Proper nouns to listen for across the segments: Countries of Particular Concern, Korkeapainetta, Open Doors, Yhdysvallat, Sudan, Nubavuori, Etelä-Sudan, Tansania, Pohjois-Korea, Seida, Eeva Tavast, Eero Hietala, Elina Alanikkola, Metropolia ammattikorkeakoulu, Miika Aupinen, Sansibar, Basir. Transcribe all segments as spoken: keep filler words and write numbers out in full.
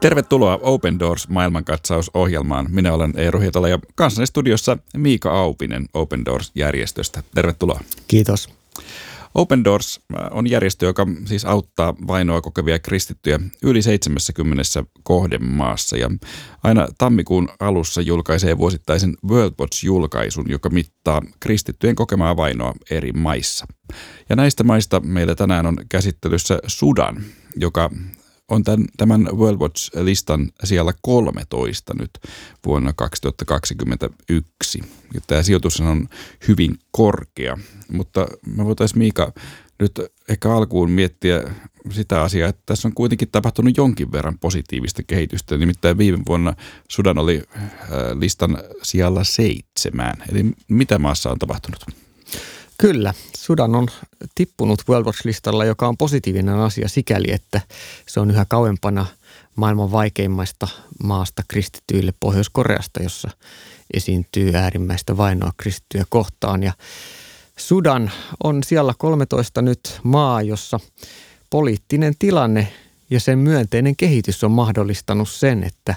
Tervetuloa Open Doors maailmankatsausohjelmaan. Minä olen Eero Hietala ja kanssani studiossa Miika Aupinen Open Doors-järjestöstä. Tervetuloa. Kiitos. Open Doors on järjestö, joka siis auttaa vainoa kokevia kristittyjä yli seitsemässäkymmenessä kohdemaassa. Ja aina tammikuun alussa julkaisee vuosittaisen Worldwatch-julkaisun, joka mittaa kristittyjen kokemaa vainoa eri maissa. Ja näistä maista meillä tänään on käsittelyssä Sudan, joka on tämän, tämän Worldwatch-listan sijalla kolmetoista nyt vuonna kaksituhattakaksikymmentäyksi. Tämä sijoitus on hyvin korkea, mutta me voitaisiin Miika nyt ehkä alkuun miettiä sitä asiaa, että tässä on kuitenkin tapahtunut jonkin verran positiivista kehitystä. Nimittäin viime vuonna Sudan oli listan sijalla seitsemään. Eli mitä maassa on tapahtunut? Kyllä, Sudan on tippunut Worldwatch-listalla, joka on positiivinen asia sikäli, että se on yhä kauempana maailman vaikeimmasta maasta kristityille Pohjois-Koreasta, jossa esiintyy äärimmäistä vainoa kristittyjä kohtaan. Ja Sudan on siellä kolmetoista nyt maa, jossa poliittinen tilanne ja sen myönteinen kehitys on mahdollistanut sen, että,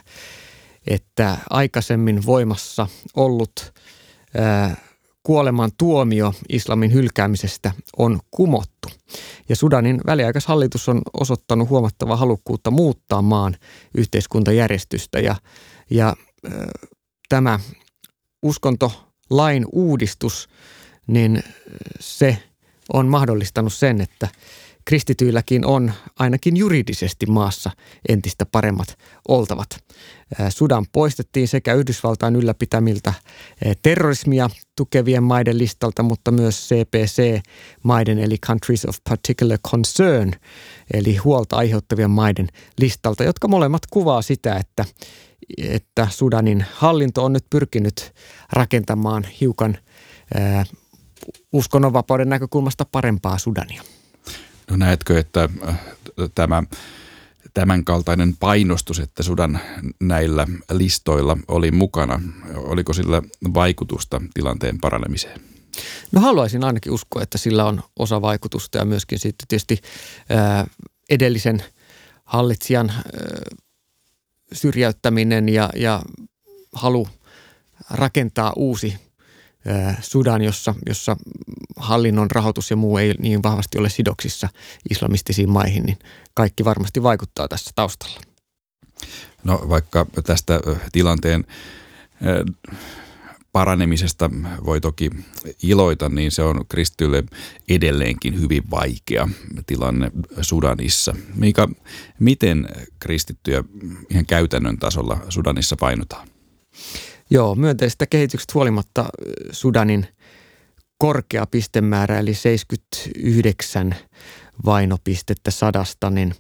että aikaisemmin voimassa ollut ää, kuoleman tuomio islamin hylkäämisestä on kumottu. Ja Sudanin väliaikaishallitus on osoittanut huomattavaa halukkuutta muuttaa maan yhteiskuntajärjestystä. Ja, ja ö, tämä uskontolain uudistus, niin se on mahdollistanut sen, että kristityilläkin on ainakin juridisesti maassa entistä paremmat oltavat. Sudan poistettiin sekä Yhdysvaltain ylläpitämiltä terrorismia tukevien maiden listalta, mutta myös C P C-maiden eli Countries of Particular Concern, eli huolta aiheuttavien maiden listalta, jotka molemmat kuvaa sitä, että, että Sudanin hallinto on nyt pyrkinyt rakentamaan hiukan äh, uskonnonvapauden näkökulmasta parempaa Sudania. No näetkö, että tämä, tämänkaltainen painostus, että Sudan näillä listoilla oli mukana, oliko sillä vaikutusta tilanteen paranemiseen? No haluaisin ainakin uskoa, että sillä on osa vaikutusta ja myöskin sitten tietysti ää, edellisen hallitsijan ää, syrjäyttäminen ja, ja halu rakentaa uusi Sudan, jossa, jossa hallinnon rahoitus ja muu ei niin vahvasti ole sidoksissa islamistisiin maihin, niin kaikki varmasti vaikuttaa tässä taustalla. No vaikka tästä tilanteen paranemisesta voi toki iloita, niin se on kristityille edelleenkin hyvin vaikea tilanne Sudanissa. Miika, miten kristittyjä ihan käytännön tasolla Sudanissa painotaan? Joo, myönteistä kehityksestä huolimatta Sudanin korkea pistemäärä, eli seitsemänkymmentäyhdeksän vainopistettä sadasta, niin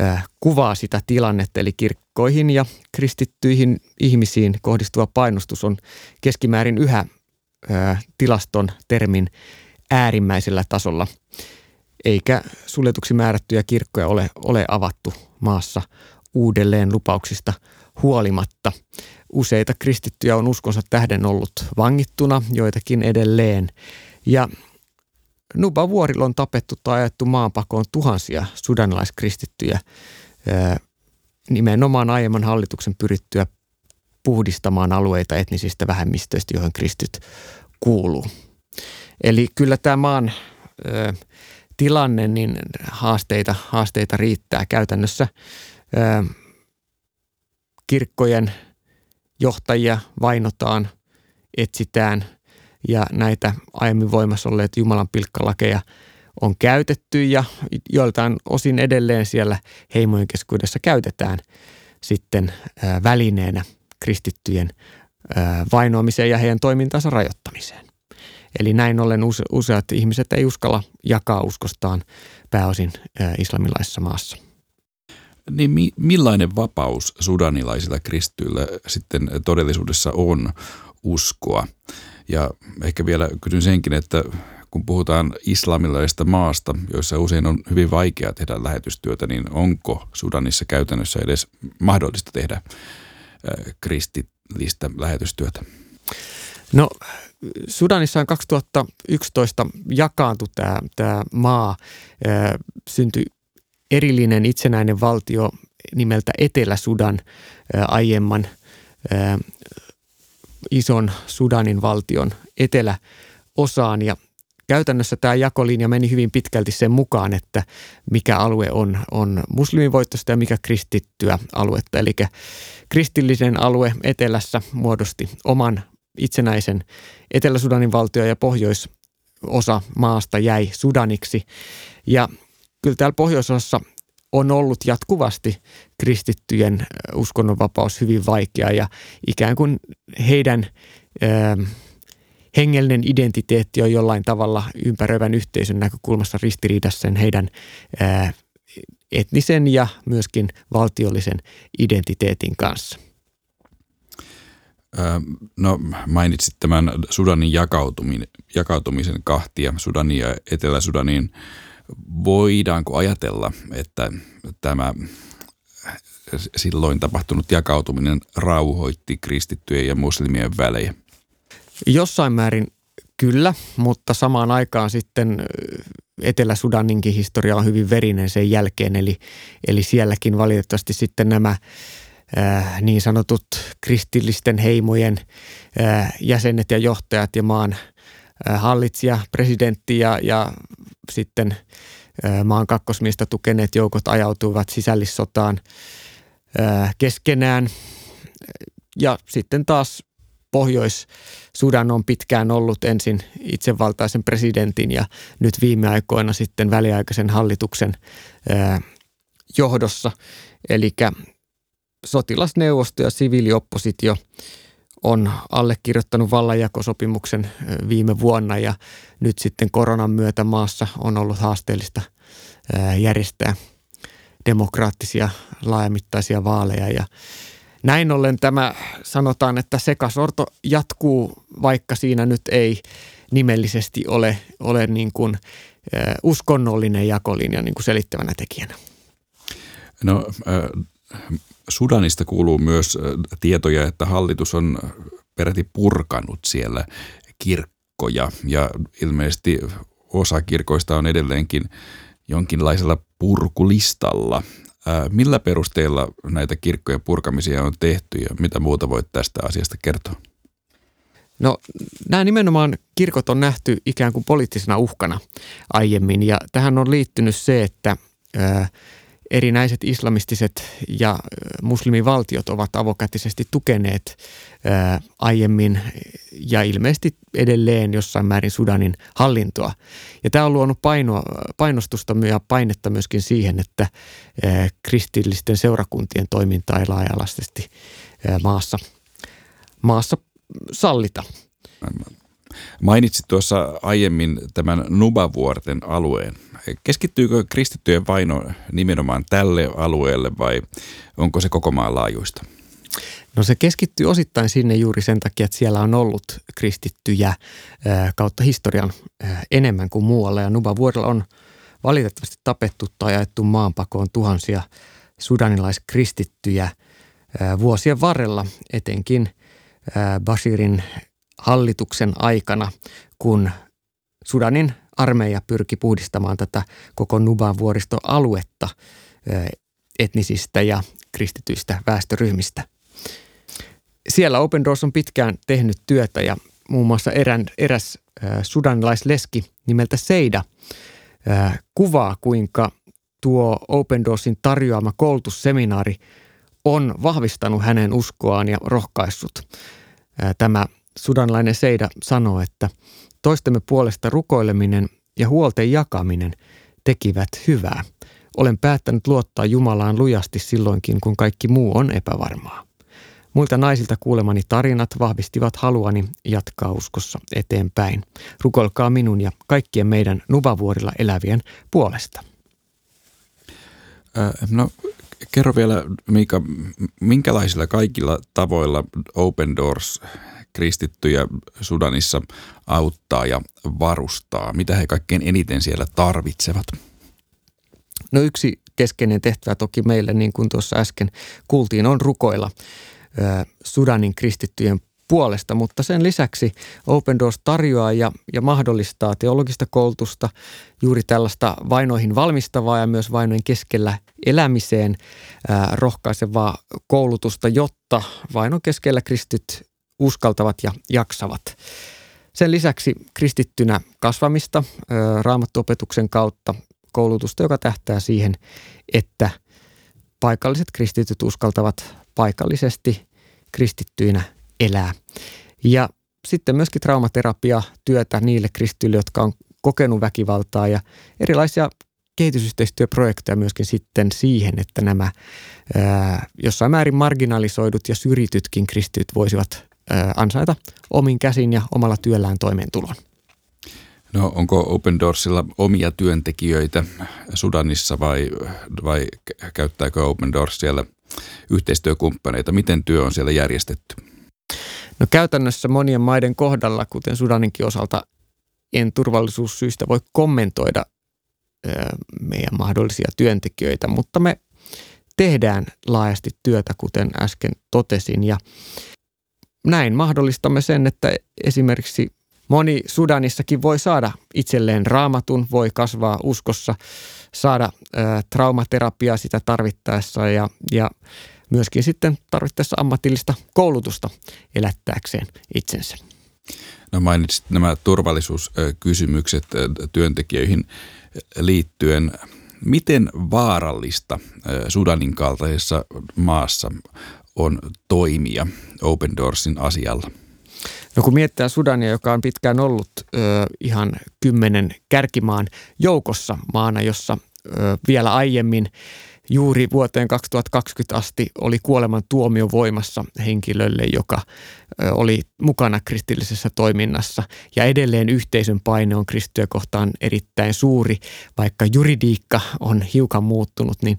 äh, kuvaa sitä tilannetta, eli kirkkoihin ja kristittyihin ihmisiin kohdistuva painostus on keskimäärin yhä äh, tilaston termin äärimmäisellä tasolla, eikä suljetuksi määrättyjä kirkkoja ole, ole avattu maassa uudelleen lupauksista huolimatta. Useita kristittyjä on uskonsa tähden ollut vangittuna, joitakin edelleen. Ja Nubavuorilla on tapettu tai ajettu maanpakoon tuhansia sudanilaiskristittyjä nimenomaan aiemman hallituksen pyrittyä puhdistamaan alueita etnisistä vähemmistöistä, joihin kristit kuuluu. Eli kyllä tämä maan ö, tilanne, niin haasteita, haasteita riittää käytännössä. Ö, kirkkojen johtajia vainotaan, etsitään ja näitä aiemmin voimassa olleet Jumalan pilkkalakeja on käytetty ja joiltain osin edelleen siellä heimojen keskuudessa käytetään sitten välineenä kristittyjen vainoamiseen ja heidän toimintansa rajoittamiseen. Eli näin ollen useat ihmiset ei uskalla jakaa uskostaan pääosin islamilaisessa maassa. Niin mi- millainen vapaus sudanilaisilla kristityillä sitten todellisuudessa on uskoa? Ja ehkä vielä kysyn senkin, että kun puhutaan islamilaisesta maasta, joissa usein on hyvin vaikea tehdä lähetystyötä, niin onko Sudanissa käytännössä edes mahdollista tehdä kristillistä lähetystyötä? No Sudanissa on kaksituhattayksitoista jakaantui tämä, tämä maa, syntyi erillinen itsenäinen valtio nimeltä Etelä-Sudan, aiemman ää, ison Sudanin valtion eteläosaan. Ja käytännössä tämä jakolinja meni hyvin pitkälti sen mukaan, että mikä alue on, on muslimivoittoista ja mikä kristittyä aluetta. Eli kristillinen alue etelässä muodosti oman itsenäisen Etelä-Sudanin valtion ja pohjoisosa maasta jäi Sudaniksi. Ja kyllä täällä pohjoisosassa on ollut jatkuvasti kristittyjen uskonnonvapaus hyvin vaikea ja ikään kuin heidän ö, hengellinen identiteetti on jollain tavalla ympäröivän yhteisön näkökulmassa ristiriidassa sen heidän ö, etnisen ja myöskin valtiollisen identiteetin kanssa. No mainitsit tämän Sudanin jakautuminen, jakautumisen kahtia, Sudanin ja Etelä-Sudanin. Voidaanko ajatella, että tämä silloin tapahtunut jakautuminen rauhoitti kristittyjen ja muslimien välejä? Jossain määrin kyllä, mutta samaan aikaan sitten Etelä-Sudaninkin historia on hyvin verinen sen jälkeen. Eli, eli sielläkin valitettavasti sitten nämä äh, niin sanotut kristillisten heimojen äh, jäsenet ja johtajat ja maan äh, hallitsija, presidentti ja, ja sitten maan kakkosmiestä tukeneet joukot ajautuivat sisällissotaan keskenään. Ja sitten taas Pohjois-Sudan on pitkään ollut ensin itsevaltaisen presidentin ja nyt viime aikoina sitten väliaikaisen hallituksen johdossa. Eli sotilasneuvosto ja siviilioppositio on allekirjoittanut vallanjakosopimuksen viime vuonna ja nyt sitten koronan myötä maassa on ollut haasteellista järjestää demokraattisia laajamittaisia vaaleja. Ja näin ollen tämä sanotaan, että sekasorto jatkuu, vaikka siinä nyt ei nimellisesti ole, ole niin kuin uskonnollinen jakolinja niin kuin selittävänä tekijänä. No äh, Sudanista kuuluu myös tietoja, että hallitus on peräti purkanut siellä kirkkoja ja ilmeisesti osa kirkoista on edelleenkin jonkinlaisella purkulistalla. Millä perusteella näitä kirkkojen purkamisia on tehty ja mitä muuta voit tästä asiasta kertoa? No nämä nimenomaan kirkot on nähty ikään kuin poliittisena uhkana aiemmin ja tähän on liittynyt se, että erinäiset islamistiset ja muslimivaltiot ovat avokätisesti tukeneet ää, aiemmin ja ilmeisesti edelleen jossain määrin Sudanin hallintoa. Ja tämä on luonut painoa, painostusta ja painetta myöskin siihen, että ää, kristillisten seurakuntien toimintaa ei laaja-alaisesti ää, maassa, maassa sallita. Mainitsit tuossa aiemmin tämän Nubavuorten alueen. Keskittyykö kristittyjen vaino nimenomaan tälle alueelle vai onko se koko maan laajuista? No se keskittyy osittain sinne juuri sen takia, että siellä on ollut kristittyjä kautta historian enemmän kuin muualla. Ja Nubavuorilla on valitettavasti tapettu tai ajettu maanpakoon tuhansia sudanilaiskristittyjä vuosien varrella, etenkin Basirin hallituksen aikana, kun Sudanin armeija pyrki puhdistamaan tätä koko Nubavuoristoaluetta etnisistä ja kristityistä väestöryhmistä. Siellä Open Doors on pitkään tehnyt työtä ja muun muassa erän, eräs sudanilaisleski nimeltä Seida kuvaa, kuinka tuo Open Doorsin tarjoama koulutusseminaari on vahvistanut hänen uskoaan ja rohkaissut. Tämä sudanilainen Seida sanoo, että toistemme puolesta rukoileminen ja huolten jakaminen tekivät hyvää. Olen päättänyt luottaa Jumalaan lujasti silloinkin, kun kaikki muu on epävarmaa. Muilta naisilta kuulemani tarinat vahvistivat haluani jatkaa uskossa eteenpäin. Rukoilkaa minun ja kaikkien meidän Nubavuorilla elävien puolesta. Äh, no... Kerro vielä, Miika, minkälaisilla kaikilla tavoilla Open Doors kristittyjä Sudanissa auttaa ja varustaa? Mitä he kaikkein eniten siellä tarvitsevat? No yksi keskeinen tehtävä toki meille, niin kuin tuossa äsken kuultiin, on rukoilla Sudanin kristittyjen puolesta, mutta sen lisäksi Open Doors tarjoaa ja, ja mahdollistaa teologista koulutusta, juuri tällaista vainoihin valmistavaa ja myös vainojen keskellä elämiseen äh, rohkaisevaa koulutusta, jotta vainon keskellä kristityt uskaltavat ja jaksavat. Sen lisäksi kristittynä kasvamista äh, raamattuopetuksen kautta, koulutusta, joka tähtää siihen, että paikalliset kristityt uskaltavat paikallisesti kristittyinä elää. Ja sitten myöskin traumaterapia työtä niille kristityille, jotka on kokenut väkivaltaa, ja erilaisia kehitysyhteistyöprojekteja myöskin sitten siihen, että nämä ää, jossain määrin marginalisoidut ja syrjitytkin kristityt voisivat ää, ansaita omin käsin ja omalla työllään toimeentulon. No onko Open Doorsilla omia työntekijöitä Sudanissa vai, vai käyttääkö Open Doors siellä yhteistyökumppaneita? Miten työ on siellä järjestetty? No käytännössä monien maiden kohdalla, kuten Sudaninkin osalta, en turvallisuussyistä voi kommentoida ö, meidän mahdollisia työntekijöitä, mutta me tehdään laajasti työtä, kuten äsken totesin. Ja näin mahdollistamme sen, että esimerkiksi moni Sudanissakin voi saada itselleen raamatun, voi kasvaa uskossa, saada ö, traumaterapiaa sitä tarvittaessa ja, ja myöskin sitten tarvittaessa ammatillista koulutusta elättääkseen itsensä. No mainitsit nämä turvallisuuskysymykset työntekijöihin liittyen. Miten vaarallista Sudanin kaltaisessa maassa on toimia Open Doorsin asialla? No kun miettää Sudania, joka on pitkään ollut ö, ihan kymmenen kärkimaan joukossa maana, jossa ö, vielä aiemmin juuri vuoteen kaksituhattakaksikymmentä asti oli kuoleman tuomio voimassa henkilölle, joka ö, oli mukana kristillisessä toiminnassa. Ja edelleen yhteisön paine on kristityä kohtaan erittäin suuri, vaikka juridiikka on hiukan muuttunut, niin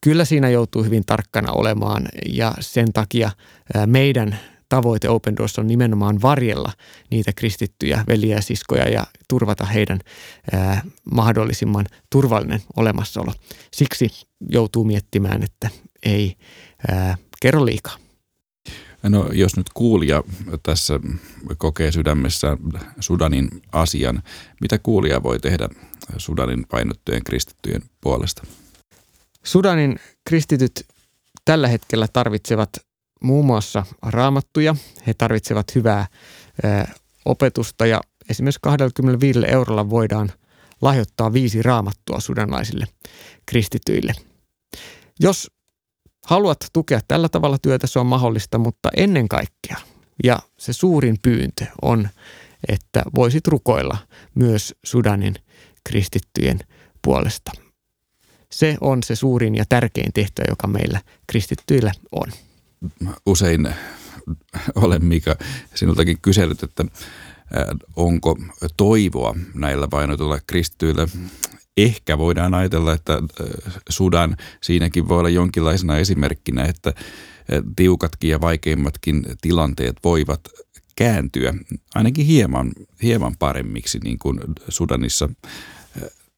kyllä siinä joutuu hyvin tarkkana olemaan, ja sen takia ö, meidän tavoite Open Doors on nimenomaan varjella niitä kristittyjä veliä ja siskoja ja turvata heidän ää, mahdollisimman turvallinen olemassaolo. Siksi joutuu miettimään, että ei ää, kerro liikaa. No jos nyt kuulija tässä kokee sydämessä Sudanin asian, mitä kuulija voi tehdä Sudanin painottujen kristittyjen puolesta? Sudanin kristityt tällä hetkellä tarvitsevat muun muassa raamattuja. He tarvitsevat hyvää ö, opetusta ja esimerkiksi kaksikymmentäviisi eurolla voidaan lahjoittaa viisi raamattua sudanlaisille kristityille. Jos haluat tukea tällä tavalla työtä, se on mahdollista, mutta ennen kaikkea ja se suurin pyyntö on, että voisit rukoilla myös Sudanin kristittyjen puolesta. Se on se suurin ja tärkein tehtävä, joka meillä kristittyillä on. Usein olen, Mika, sinultakin kysellyt, että onko toivoa näillä vainotuilla kristityillä. Ehkä voidaan ajatella, että Sudan siinäkin voi olla jonkinlaisena esimerkkinä, että tiukatkin ja vaikeimmatkin tilanteet voivat kääntyä ainakin hieman, hieman paremmiksi, niin kuin Sudanissa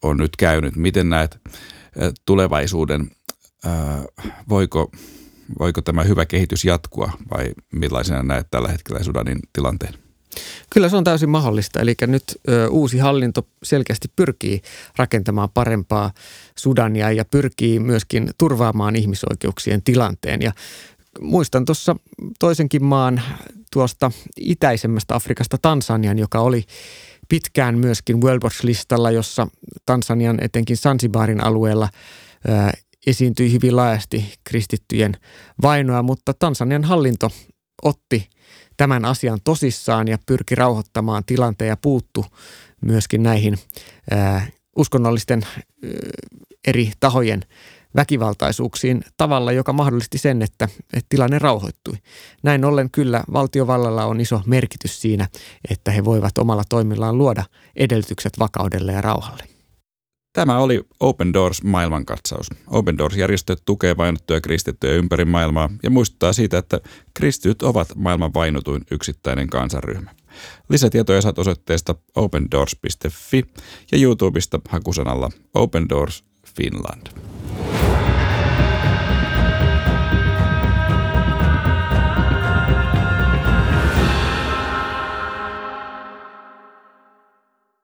on nyt käynyt. Miten näet tulevaisuuden, voiko... Voiko tämä hyvä kehitys jatkua vai millaisena näet tällä hetkellä Sudanin tilanteen? Kyllä se on täysin mahdollista. Eli nyt ö, uusi hallinto selkeästi pyrkii rakentamaan parempaa Sudania ja pyrkii myöskin turvaamaan ihmisoikeuksien tilanteen. Ja muistan tuossa toisenkin maan tuosta itäisemmästä Afrikasta Tansanian, joka oli pitkään myöskin World Watch-listalla, jossa Tansanian etenkin Sansibarin alueella ö, esiintyi hyvin laajasti kristittyjen vainoa, mutta Tansanian hallinto otti tämän asian tosissaan ja pyrki rauhoittamaan tilanteen ja puuttu myöskin näihin äh, uskonnollisten äh, eri tahojen väkivaltaisuuksiin tavalla, joka mahdollisti sen, että, että tilanne rauhoittui. Näin ollen kyllä valtiovallalla on iso merkitys siinä, että he voivat omalla toimillaan luoda edellytykset vakaudelle ja rauhalle. Tämä oli Open Doors maailmankatsaus. Open Doors-järjestö tukee vainottuja kristittyjä ympäri maailmaa ja muistuttaa siitä, että kristityt ovat maailman vainotuin yksittäinen kansanryhmä. Lisätietoja saat osoitteesta opendoors piste fi ja YouTubesta hakusanalla Open Doors Finland.